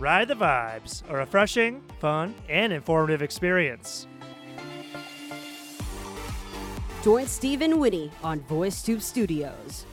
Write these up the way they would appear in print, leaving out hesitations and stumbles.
Ride the Vibes, a refreshing, fun, and informative experience. Join Steve and Winnie on VoiceTube Studios.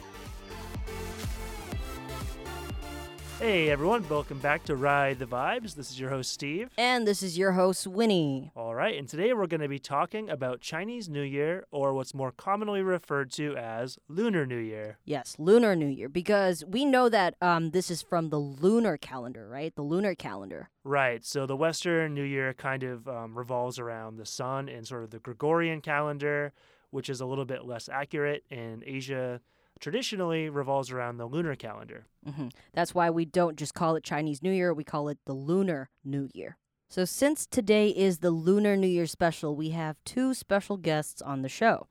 Hey everyone, welcome back to Ride the Vibes. This is your host Steve. And this is your host Winnie. Alright, and today we're going to be talking about Chinese New Year, or what's more commonly referred to as Lunar New Year. Yes, Lunar New Year, because we know that this is from the lunar calendar, right? The lunar calendar. Right, so the Western New Year kind of revolves around the sun and sort of the Gregorian calendar, which is a little bit less accurate in Asia. Traditionally revolves around the lunar calendar. Mm-hmm. That's why we don't just call it Chinese New Year, we call it the Lunar New Year. So since today is the Lunar New Year special, we have two special guests on the show.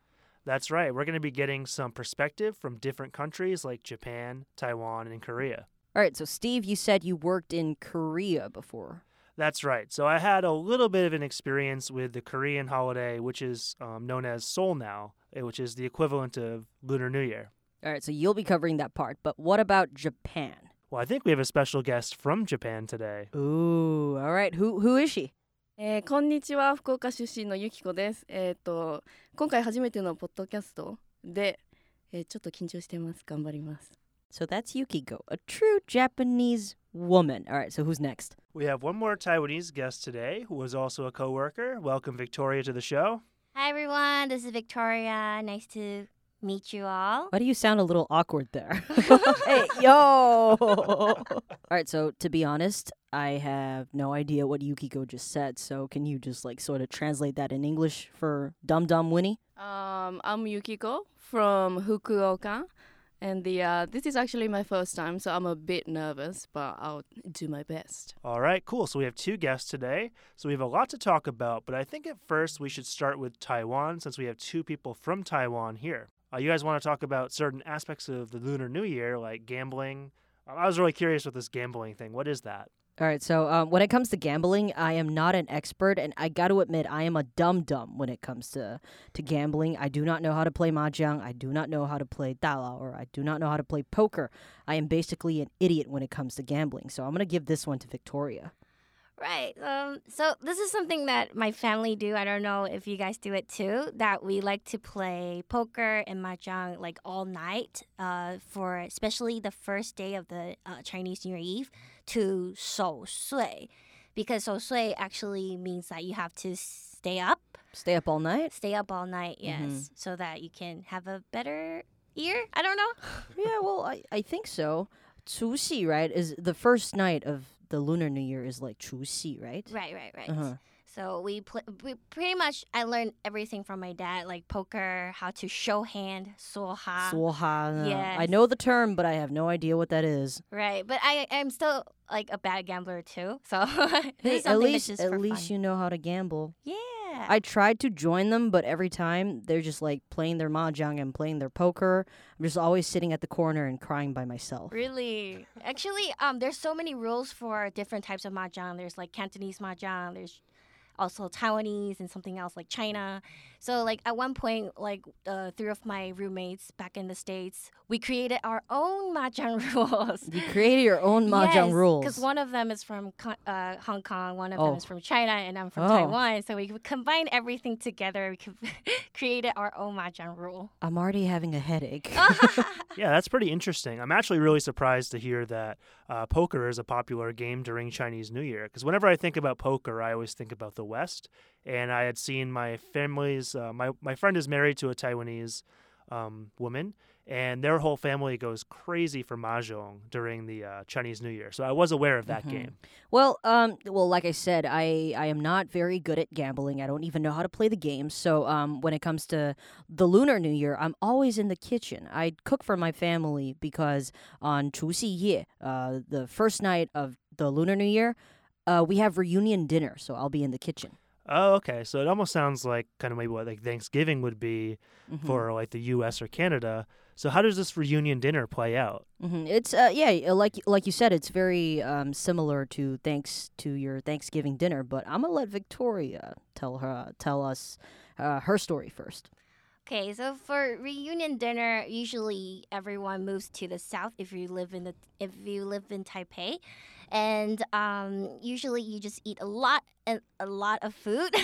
That's right. We're going to be getting some perspective from different countries like Japan, Taiwan, and Korea. All right, so Steve, you said you worked in Korea before. That's right. So I had a little bit of an experience with the Korean holiday, which is known as Seollal, which is the equivalent of Lunar New Year. All right, so you'll be covering that part, but what about Japan? Well, I think we have a special guest from Japan today. Ooh, all right. Who is she? Konnichiwa, Fukuoka 出身の Yukiko です。今回初めてのポッドキャストで、ちょっと緊張してます。頑張ります。So that's Yukiko, a true Japanese woman. All right, so who's next? We have one more Taiwanese guest today who was also a coworker. Welcome, Victoria, to the show. Hi, everyone. This is Victoria. Nice to meet you all. Why do you sound a little awkward there? Hey, yo! All right, so to be honest, I have no idea what Yukiko just said, so can you just like sort of translate that in English for Dum Dum Winnie? I'm Yukiko from Fukuoka, and this is actually my first time, so I'm a bit nervous, but I'll do my best. All right, cool. So we have two guests today, so we have a lot to talk about, but I think at first we should start with Taiwan, since we have two people from Taiwan here. You guys want to talk about certain aspects of the Lunar New Year, like gambling. I was really curious with this gambling thing. What is that? All right, so when it comes to gambling, I am not an expert, and I got to admit, I am a dum-dum when it comes to gambling. I do not know how to play mahjong. I do not know how to play dala, or I do not know how to play poker. I am basically an idiot when it comes to gambling, so I'm going to give this one to Victoria. Right. So this is something that my family do. I don't know if you guys do it too, that we like to play poker and mahjong like all night for especially the first day of the Chinese New Year Eve to Sou Sui, because Sou Sui actually means that you have to stay up. Stay up all night? Stay up all night, yes, so that you can have a better year. I don't know. Yeah, well, I think so. Chuxi, right, is the first night of the Lunar New Year is like Chuxi, right? Right. Uh-huh. So we pretty much, I learned everything from my dad, like poker, how to show hand, soha. Soha. Yes. I know the term, but I have no idea what that is. Right, but I'm still like a bad gambler too. So hey, at least you know how to gamble. Yeah. I tried to join them, but every time they're just like playing their mahjong and playing their poker. I'm just always sitting at the corner and crying by myself. Really? Actually, there's so many rules for different types of mahjong. There's like Cantonese mahjong. There's also Taiwanese and something else like China. So like at one point, like three of my roommates back in the States, we created our own mahjong rules. You created your own mahjong rules. Yes, because one of them is from Hong Kong, one of them is from China, and I'm from Taiwan. So we combined everything together. We created our own mahjong rule. I'm already having a headache. Yeah, that's pretty interesting. I'm actually really surprised to hear that poker is a popular game during Chinese New Year, because whenever I think about poker, I always think about the West, and I had seen my family's my friend is married to a Taiwanese woman, and their whole family goes crazy for mahjong during the Chinese New Year. So I was aware of that game. Well, like I said, I am not very good at gambling. I don't even know how to play the game. So when it comes to the Lunar New Year, I'm always in the kitchen. I cook for my family because on Chuxi, the first night of the Lunar New Year, we have reunion dinner, so I'll be in the kitchen. Oh, okay. So it almost sounds like kind of maybe what like Thanksgiving would be for like the U.S. or Canada. So how does this reunion dinner play out? It's like you said, it's very similar to your Thanksgiving dinner. But I'm gonna let Victoria tell us her story first. Okay, so for reunion dinner, usually everyone moves to the south if you live in Taipei, and usually you just eat a lot of food,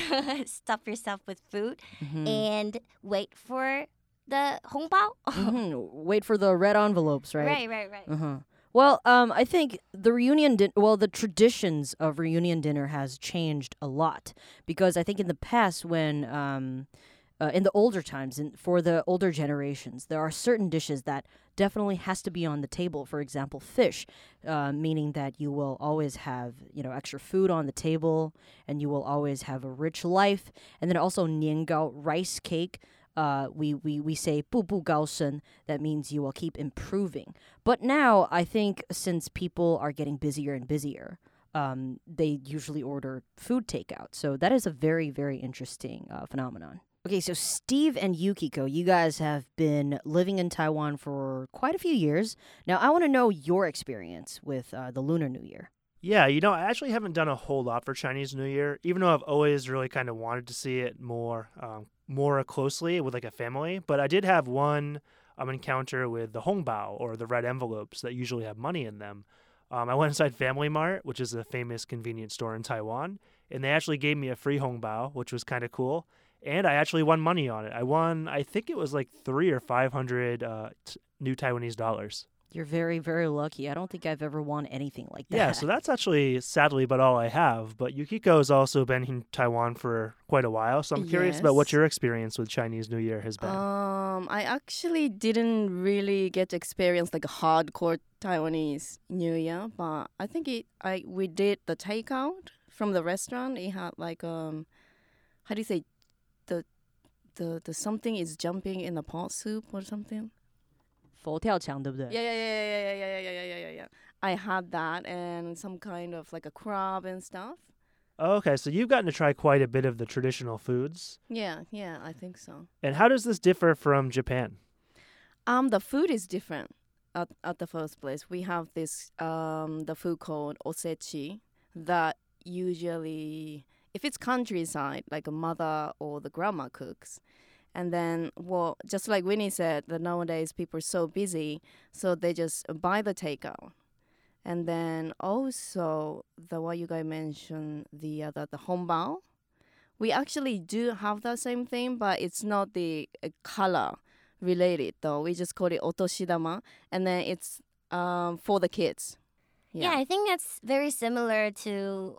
stuff yourself with food, mm-hmm. and wait for the hongbao. Mm-hmm. Wait for the red envelopes, right? Right. Uh-huh. Well, I think the traditions of reunion dinner has changed a lot, because I think in the past when in the older times, for the older generations, there are certain dishes that definitely has to be on the table. For example, fish, meaning that you will always have, extra food on the table, and you will always have a rich life. And then also nian gao, rice cake. We say bu bu gaoshen. That means you will keep improving. But now I think since people are getting busier and busier, they usually order food takeout. So that is a very, very interesting phenomenon. Okay, so Steve and Yukiko, you guys have been living in Taiwan for quite a few years. Now, I want to know your experience with the Lunar New Year. Yeah, I actually haven't done a whole lot for Chinese New Year, even though I've always really kind of wanted to see it more closely with like a family. But I did have one encounter with the hongbao, or the red envelopes that usually have money in them. I went inside Family Mart, which is a famous convenience store in Taiwan, and they actually gave me a free hongbao, which was kind of cool. And I actually won money on it. I won, I think it was like 300 or 500 new Taiwanese dollars. You're very, very lucky. I don't think I've ever won anything like that. Yeah, so that's actually, sadly, but all I have. But Yukiko has also been in Taiwan for quite a while, so I'm curious about what your experience with Chinese New Year has been. I actually didn't really get to experience like a hardcore Taiwanese New Year, but I think we did the takeout from the restaurant. It had like, how do you say, the something is jumping in the pot soup or something. 佛跳墙, 对不对? Yeah. I had that and some kind of like a crab and stuff. Okay, so you've gotten to try quite a bit of the traditional foods. Yeah, I think so. And how does this differ from Japan? The food is different. At the first place, we have this the food called osechi that usually, if it's countryside, like a mother or the grandma cooks. And then, well, just like Winnie said, that nowadays people are so busy, so they just buy the takeout. And then also, what you guys mentioned, the hongbao. We actually do have that same thing, but it's not the color related, though. We just call it otoshidama, and then it's for the kids. Yeah, I think that's very similar to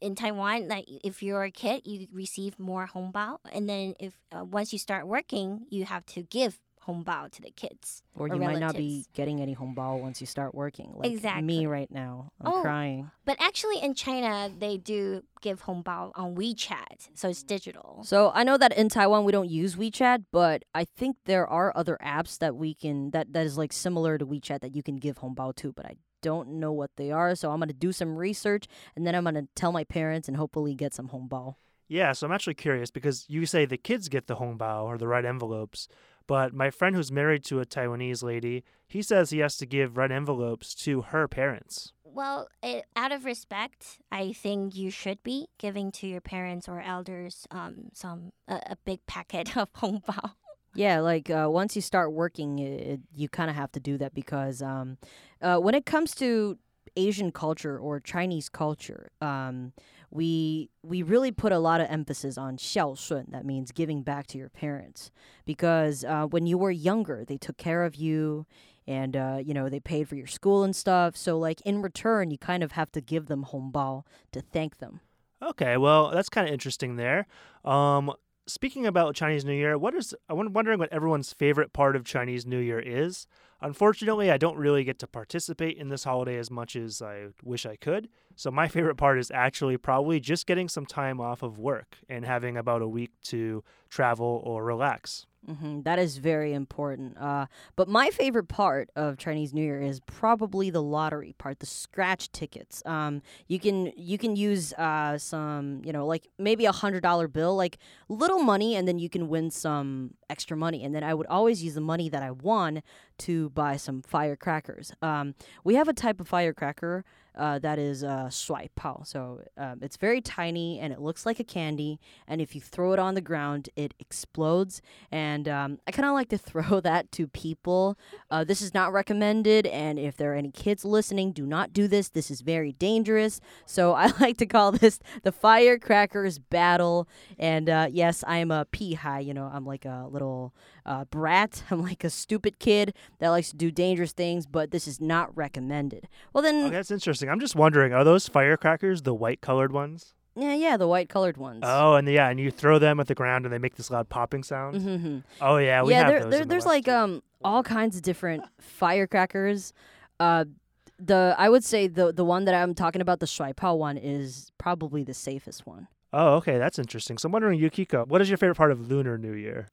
in Taiwan. Like, if you're a kid, you receive more hongbao, and then if once you start working, you have to give hongbao to the kids. Or you relatives. Might not be getting any hongbao once you start working. Like exactly. Me right now, I'm crying. But actually, in China, they do give hongbao on WeChat, so it's digital. So I know that in Taiwan we don't use WeChat, but I think there are other apps that we can that is like similar to WeChat that you can give hongbao to, but I don't know what they are, so I'm going to do some research, and then I'm going to tell my parents and hopefully get some hongbao. Yeah, so I'm actually curious, because you say the kids get the hongbao or the red envelopes, but my friend who's married to a Taiwanese lady, he says he has to give red envelopes to her parents. Well, out of respect, I think you should be giving to your parents or elders a big packet of hongbao. Yeah, like once you start working, you kind of have to do that because when it comes to Asian culture or Chinese culture, we really put a lot of emphasis on xiao shun. That means giving back to your parents, because when you were younger, they took care of you and, they paid for your school and stuff. So like in return, you kind of have to give them hongbao to thank them. Okay, well, that's kind of interesting there. Speaking about Chinese New Year, I'm wondering what everyone's favorite part of Chinese New Year is. Unfortunately, I don't really get to participate in this holiday as much as I wish I could. So my favorite part is actually probably just getting some time off of work and having about a week to travel or relax. Mm-hmm. That is very important. But my favorite part of Chinese New Year is probably the lottery part, the scratch tickets. You can use some, like maybe $100 bill, like little money, and then you can win some extra money. And then I would always use the money that I won to buy some firecrackers. We have a type of firecracker that is shuaipao. So it's very tiny and it looks like a candy. And if you throw it on the ground, it explodes. And I kind of like to throw that to people. This is not recommended. And if there are any kids listening, do not do this. This is very dangerous. So I like to call this the firecrackers battle. And yes, I am a pee-high. You know, I'm like a little brat. I'm like a stupid kid that likes to do dangerous things, but this is not recommended. Well, then. Oh, that's interesting. I'm just wondering, are those firecrackers the white-colored ones? Yeah, the white-colored ones. Oh, and yeah, and you throw them at the ground and they make this loud popping sound? Mm-hmm. Oh, yeah, we have those. There's like all kinds of different firecrackers. I would say the one that I'm talking about, the shuaipao one, is probably the safest one. Oh, okay, that's interesting. So I'm wondering, Yukiko, what is your favorite part of Lunar New Year?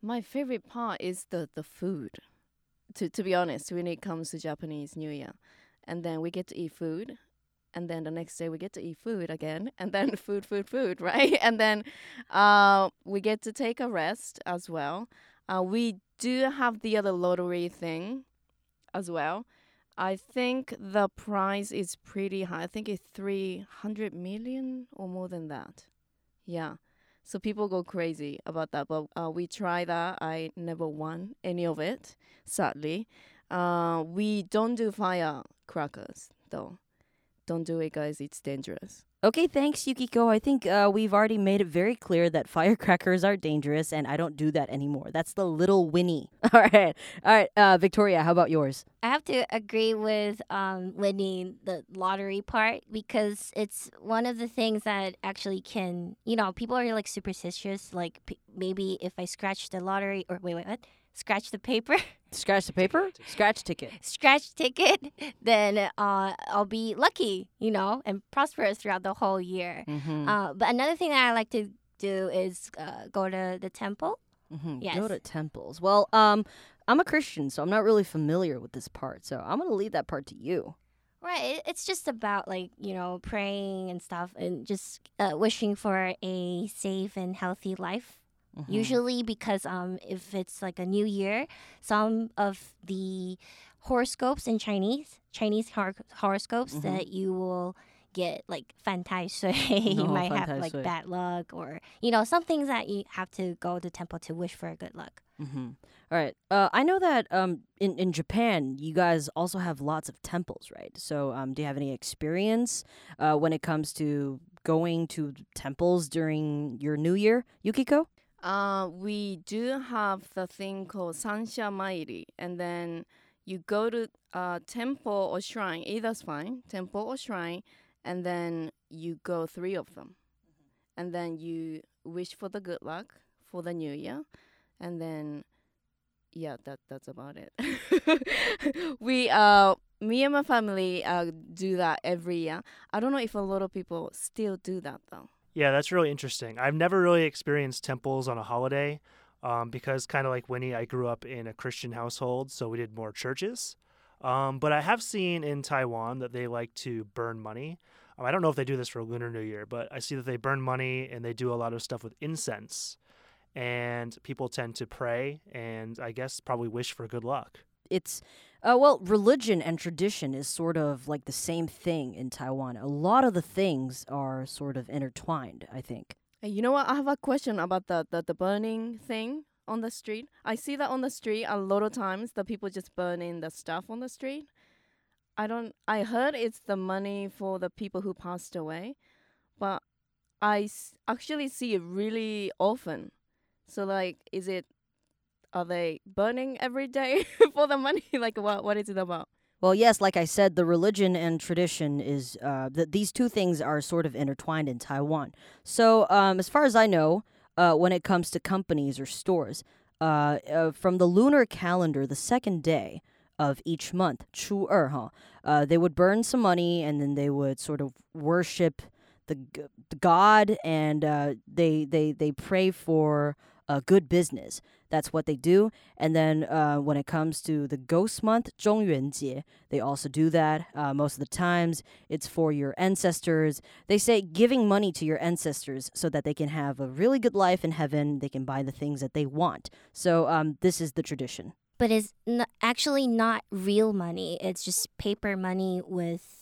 My favorite part is the food, to be honest, when it comes to Japanese New Year. And then we get to eat food. And then the next day we get to eat food again. And then food, right? And then we get to take a rest as well. We do have the other lottery thing as well. I think the price is pretty high. I think it's 300 million or more than that. Yeah. So people go crazy about that. But we try that. I never won any of it, sadly. We don't do firecrackers, though. Don't do it, guys. It's dangerous. Okay, thanks, Yukiko. I think we've already made it very clear that firecrackers are dangerous, and I don't do that anymore. That's the little Winnie. All right. Victoria, how about yours? I have to agree with winning the lottery part, because it's one of the things that actually can, people are like superstitious. Like maybe if I scratch the lottery or wait, what? Scratch the paper. Scratch the paper? Scratch ticket. Then I'll be lucky, and prosperous throughout the whole year. Mm-hmm. But another thing that I like to do is go to the temple. Mm-hmm. Yes. Go to temples. Well, I'm a Christian, so I'm not really familiar with this part. So I'm going to leave that part to you. Right. It's just about praying and stuff and just wishing for a safe and healthy life. Mm-hmm. Usually because if it's like a new year, some of the horoscopes in Chinese horoscopes mm-hmm. that you will get like fan tai sui, you might have like bad luck or, some things that you have to go to temple to wish for good luck. Mm-hmm. All right. I know that in Japan, you guys also have lots of temples, right? So do you have any experience when it comes to going to temples during your new year, Yukiko? We do have the thing called Sansha Mairi, and then you go to temple or shrine, either's fine, temple or shrine, and then you go three of them. Mm-hmm. And then you wish for the good luck for the new year, and then, yeah, that's about it. Me and my family do that every year. I don't know if a lot of people still do that, though. Yeah, that's really interesting. I've never really experienced temples on a holiday because kind of like Winnie, I grew up in a Christian household, so we did more churches. But I have seen in Taiwan that they like to burn money. I don't know if they do this for Lunar New Year, but I see that they burn money and they do a lot of stuff with incense. And people tend to pray and I guess probably wish for good luck. It's religion and tradition is sort of like the same thing in Taiwan. A lot of the things are sort of intertwined, I think. You know what? I have a question about the burning thing on the street. I see that on the street a lot of times, the people just burning the stuff on the street. I heard it's the money for the people who passed away, but I actually see it really often. So are they burning every day for the money? What is it about? Well, yes, like I said, the religion and tradition is these two things are sort of intertwined in Taiwan. So as far as I know, when it comes to companies or stores, from the lunar calendar, the second day of each month, Chu Er, they would burn some money and then they would sort of worship the god and they pray for a good business. That's what they do. And then when it comes to the ghost month, Zhongyuanjie, they also do that. Most of the times, it's for your ancestors. They say giving money to your ancestors so that they can have a really good life in heaven. They can buy the things that they want. So this is the tradition. but it's actually not real money. It's just paper money with,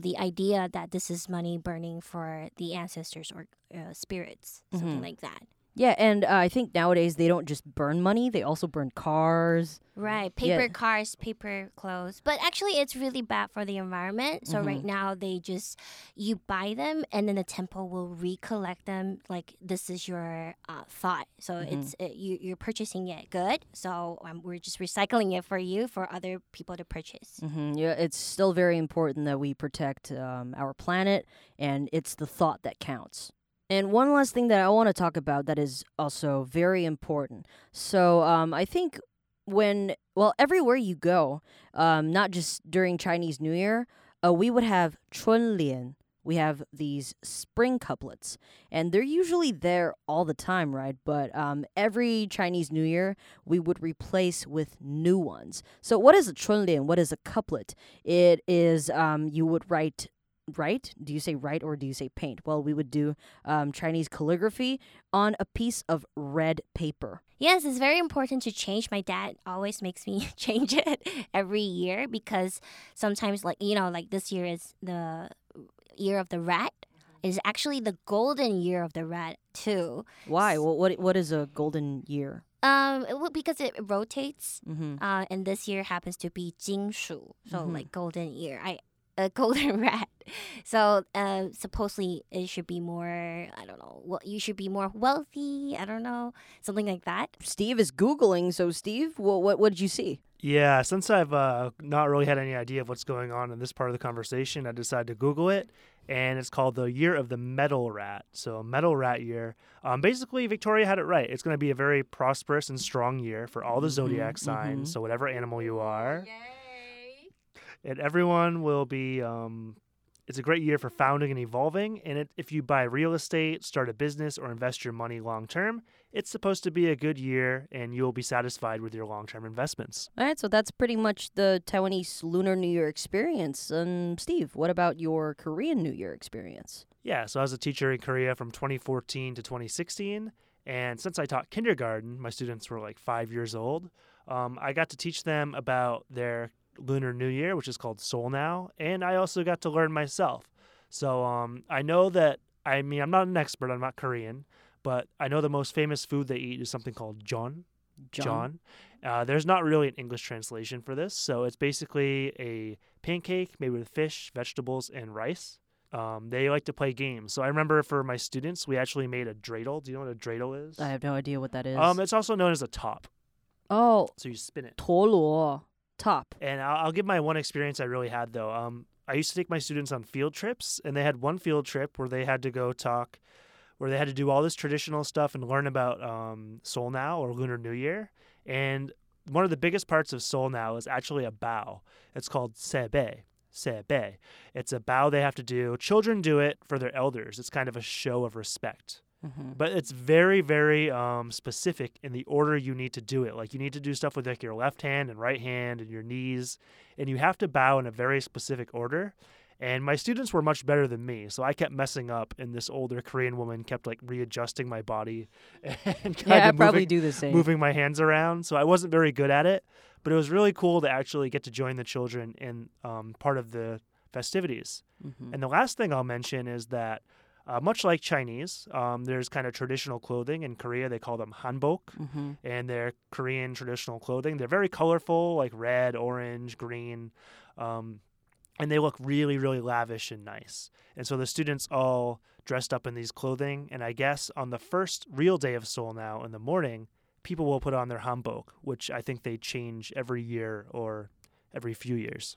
the idea that this is money burning for the ancestors or spirits, something like that. Yeah, and I think nowadays they don't just burn money, they also burn cars. Right, paper cars, paper clothes. But actually it's really bad for the environment. So right now they just, you buy them and then the temple will recollect them. Like this is your thought. So you're purchasing it good. So we're just recycling it for you, for other people to purchase. Yeah, it's still very important that we protect our planet, and it's the thought that counts. And one last thing that I want to talk about that is also very important. So I think everywhere you go, not just during Chinese New Year, we would have Chunlian. We have these spring couplets, and they're usually there all the time, right? But every Chinese New Year, we would replace with new ones. So what is a Chunlian? What is a couplet? It is you would write... Write? Do you say write or do you say paint? Well, we would do Chinese calligraphy on a piece of red paper. Yes, it's very important to change. My dad always makes me change it every year because sometimes, this year is the year of the rat. It's actually the golden year of the rat, too. Why? Well, what is a golden year? Because it rotates, and this year happens to be Jin Shu, so golden year. A golden rat. So supposedly it should be more, you should be more wealthy, something like that. Steve is Googling, so Steve, what did you see? Yeah, since I've not really had any idea of what's going on in this part of the conversation, I decided to Google it, and it's called the Year of the Metal Rat. So Metal Rat Year. Basically, Victoria had it right. It's going to be a very prosperous and strong year for all the zodiac signs, so whatever animal you are. Yay. And everyone will be, it's a great year for founding and evolving. And if you buy real estate, start a business, or invest your money long term, it's supposed to be a good year and you'll be satisfied with your long term investments. All right, so that's pretty much the Taiwanese Lunar New Year experience. Steve, what about your Korean New Year experience? Yeah, so I was a teacher in Korea from 2014 to 2016. And since I taught kindergarten, my students were 5 years old. I got to teach them about their Lunar New Year, which is called Seollal, and I also got to learn myself. So I know that, I'm not an expert, I'm not Korean, but I know the most famous food they eat is something called jeon. There's not really an English translation for this, so it's basically a pancake made with fish, vegetables, and rice. They like to play games. So I remember for my students, we actually made a dreidel. Do you know what a dreidel is? I have no idea what that is. It's also known as a top. Oh. So you spin it. Toluo. Top. And I'll give my one experience I really had, though. I used to take my students on field trips, and they had one field trip where they had to where they had to do all this traditional stuff and learn about Seollal or Lunar New Year. And one of the biggest parts of Seollal is actually a bao. It's called sebae. It's a bao they have to do. Children do it for their elders. It's kind of a show of respect. But it's very, very specific in the order you need to do it. You need to do stuff with your left hand and right hand and your knees, and you have to bow in a very specific order. And my students were much better than me, so I kept messing up, and this older Korean woman kept readjusting my body and moving my hands around. So I wasn't very good at it, but it was really cool to actually get to join the children in part of the festivities. And the last thing I'll mention is that much like Chinese, there's kind of traditional clothing. In Korea, they call them hanbok, and they're Korean traditional clothing. They're very colorful, red, orange, green, and they look really, really lavish and nice. And so the students all dressed up in these clothing, and I guess on the first real day of Seollal in the morning, people will put on their hanbok, which I think they change every year or every few years.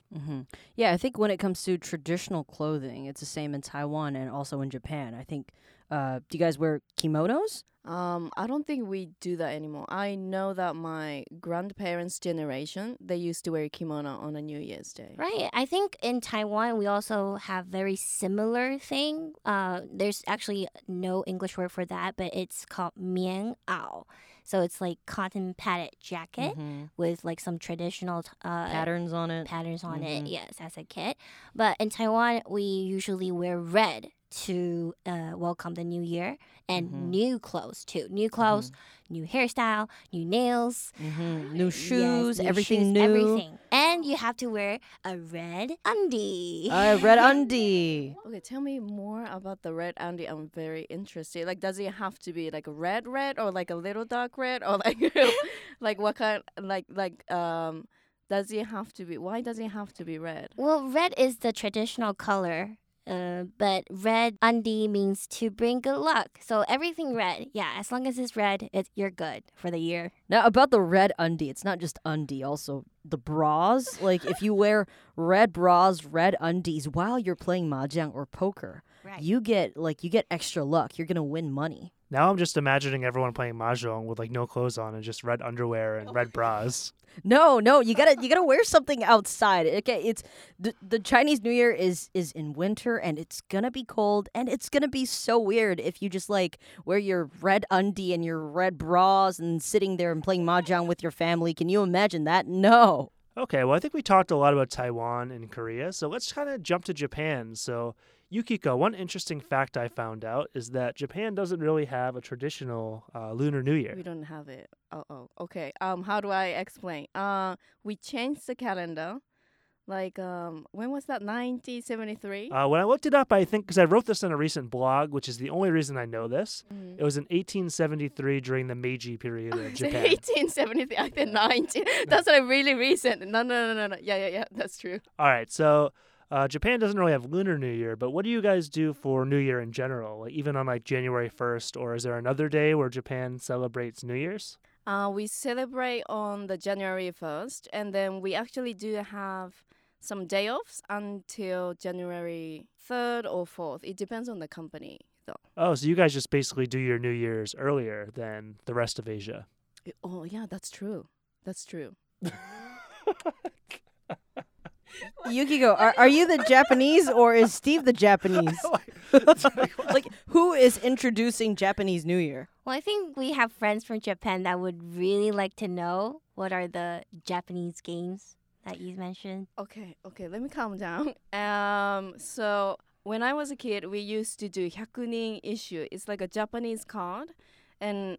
Yeah, I think when it comes to traditional clothing, it's the same in Taiwan and also in Japan. I think, do you guys wear kimonos? I don't think we do that anymore. I know that my grandparents' generation, they used to wear kimono on a New Year's Day. Right. I think in Taiwan, we also have very similar thing. There's actually no English word for that, but it's called mian ao. So it's like cotton padded jacket with like some traditional patterns on it. Yes, as a kid. But in Taiwan, we usually wear red to welcome the new year, and new clothes too. New clothes, new hairstyle, new nails, new shoes, everything new. And you have to wear a red undie. Okay, tell me more about the red undie. I'm very interested. Like, does it have to be like red or like a little dark red or like like what kind, does it have to be, why does it have to be red? Well, red is the traditional color. But red undie means to bring good luck. So everything red, yeah, as long as it's red, you're good for the year. Now, about the red undie, it's not just undie, also the bras. Like, if you wear red bras, red undies while you're playing mahjong or poker, you get extra luck. You're going to win money. Now I'm just imagining everyone playing mahjong with like no clothes on and just red underwear and red bras. No, you gotta wear something outside. Okay, it's the Chinese New Year is in winter and it's gonna be cold and it's gonna be so weird if you just like wear your red undie and your red bras and sitting there and playing mahjong with your family. Can you imagine that? No. Okay, well I think we talked a lot about Taiwan and Korea, so let's kind of jump to Japan. So. Yukiko, one interesting fact I found out is that Japan doesn't really have a traditional Lunar New Year. We don't have it. Uh-oh. Okay. How do I explain? We changed the calendar. Like, when was that? 1973? When I looked it up, I think, because I wrote this in a recent blog, which is the only reason I know this. Mm. It was in 1873 during the Meiji period in Japan. 1873, I think 19. That's like really recent. No. Yeah, that's true. All right, so... Japan doesn't really have Lunar New Year, but what do you guys do for New Year in general? Like, even on like January 1st, or is there another day where Japan celebrates New Year's? We celebrate on the January 1st, and then we actually do have some day offs until January 3rd or 4th. It depends on the company, though. Oh, so you guys just basically do your New Year's earlier than the rest of Asia. Oh, yeah, that's true. Yukiko, are you the Japanese or is Steve the Japanese? Like, who is introducing Japanese New Year? Well, I think we have friends from Japan that would really like to know what are the Japanese games that you mentioned. Okay, let me calm down. So when I was a kid, we used to do Hyakunin Isshu. It's like a Japanese card, and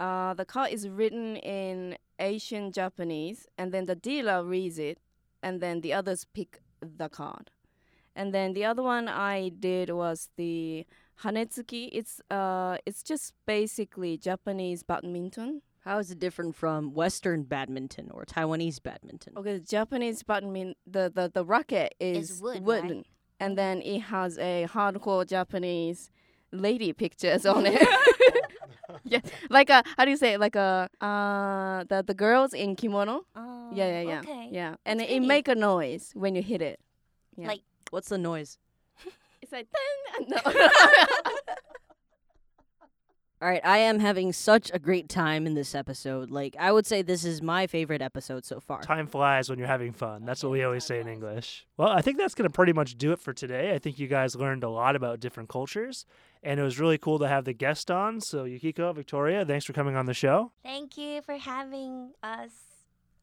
the card is written in ancient Japanese, and then the dealer reads it. And then the others pick the card. And then the other one I did was the hanetsuki. It's just basically Japanese badminton. How is it different from Western badminton or Taiwanese badminton? Okay, the Japanese badminton, the racket is wooden. Right? And then it has a hardcore Japanese lady pictures on it. Yeah, like a, how do you say it? Like a the girls in kimono. Oh, yeah. Okay. Yeah, and it make a noise when you hit it. Yeah. Like, what's the noise? It's like dun. No. All right, I am having such a great time in this episode. Like, I would say this is my favorite episode so far. Time flies when you're having fun. That's what we always say in English. Well, I think that's going to pretty much do it for today. I think you guys learned a lot about different cultures, and it was really cool to have the guest on. So, Yukiko, Victoria, thanks for coming on the show. Thank you for having us.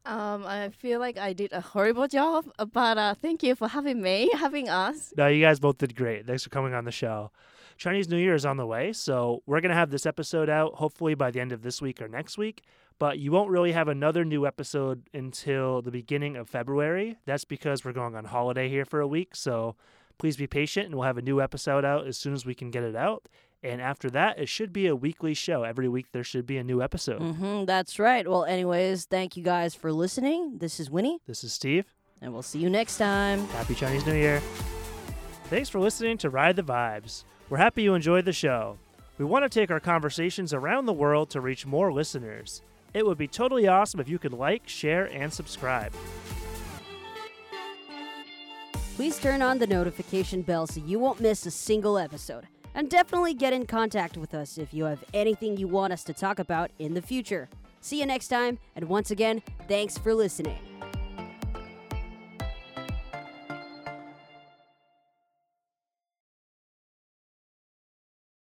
I feel like I did a horrible job, but thank you for having us. No, you guys both did great. Thanks for coming on the show. Chinese New Year is on the way, so we're going to have this episode out hopefully by the end of this week or next week, but you won't really have another new episode until the beginning of February. That's because we're going on holiday here for a week, so please be patient, and we'll have a new episode out as soon as we can get it out. And after that, it should be a weekly show. Every week there should be a new episode. That's right. Well, anyways, thank you guys for listening. This is Winnie. This is Steve. And we'll see you next time. Happy Chinese New Year. Thanks for listening to Ride the Vibes. We're happy you enjoyed the show. We want to take our conversations around the world to reach more listeners. It would be totally awesome if you could like, share, and subscribe. Please turn on the notification bell so you won't miss a single episode. And definitely get in contact with us if you have anything you want us to talk about in the future. See you next time, and once again, thanks for listening.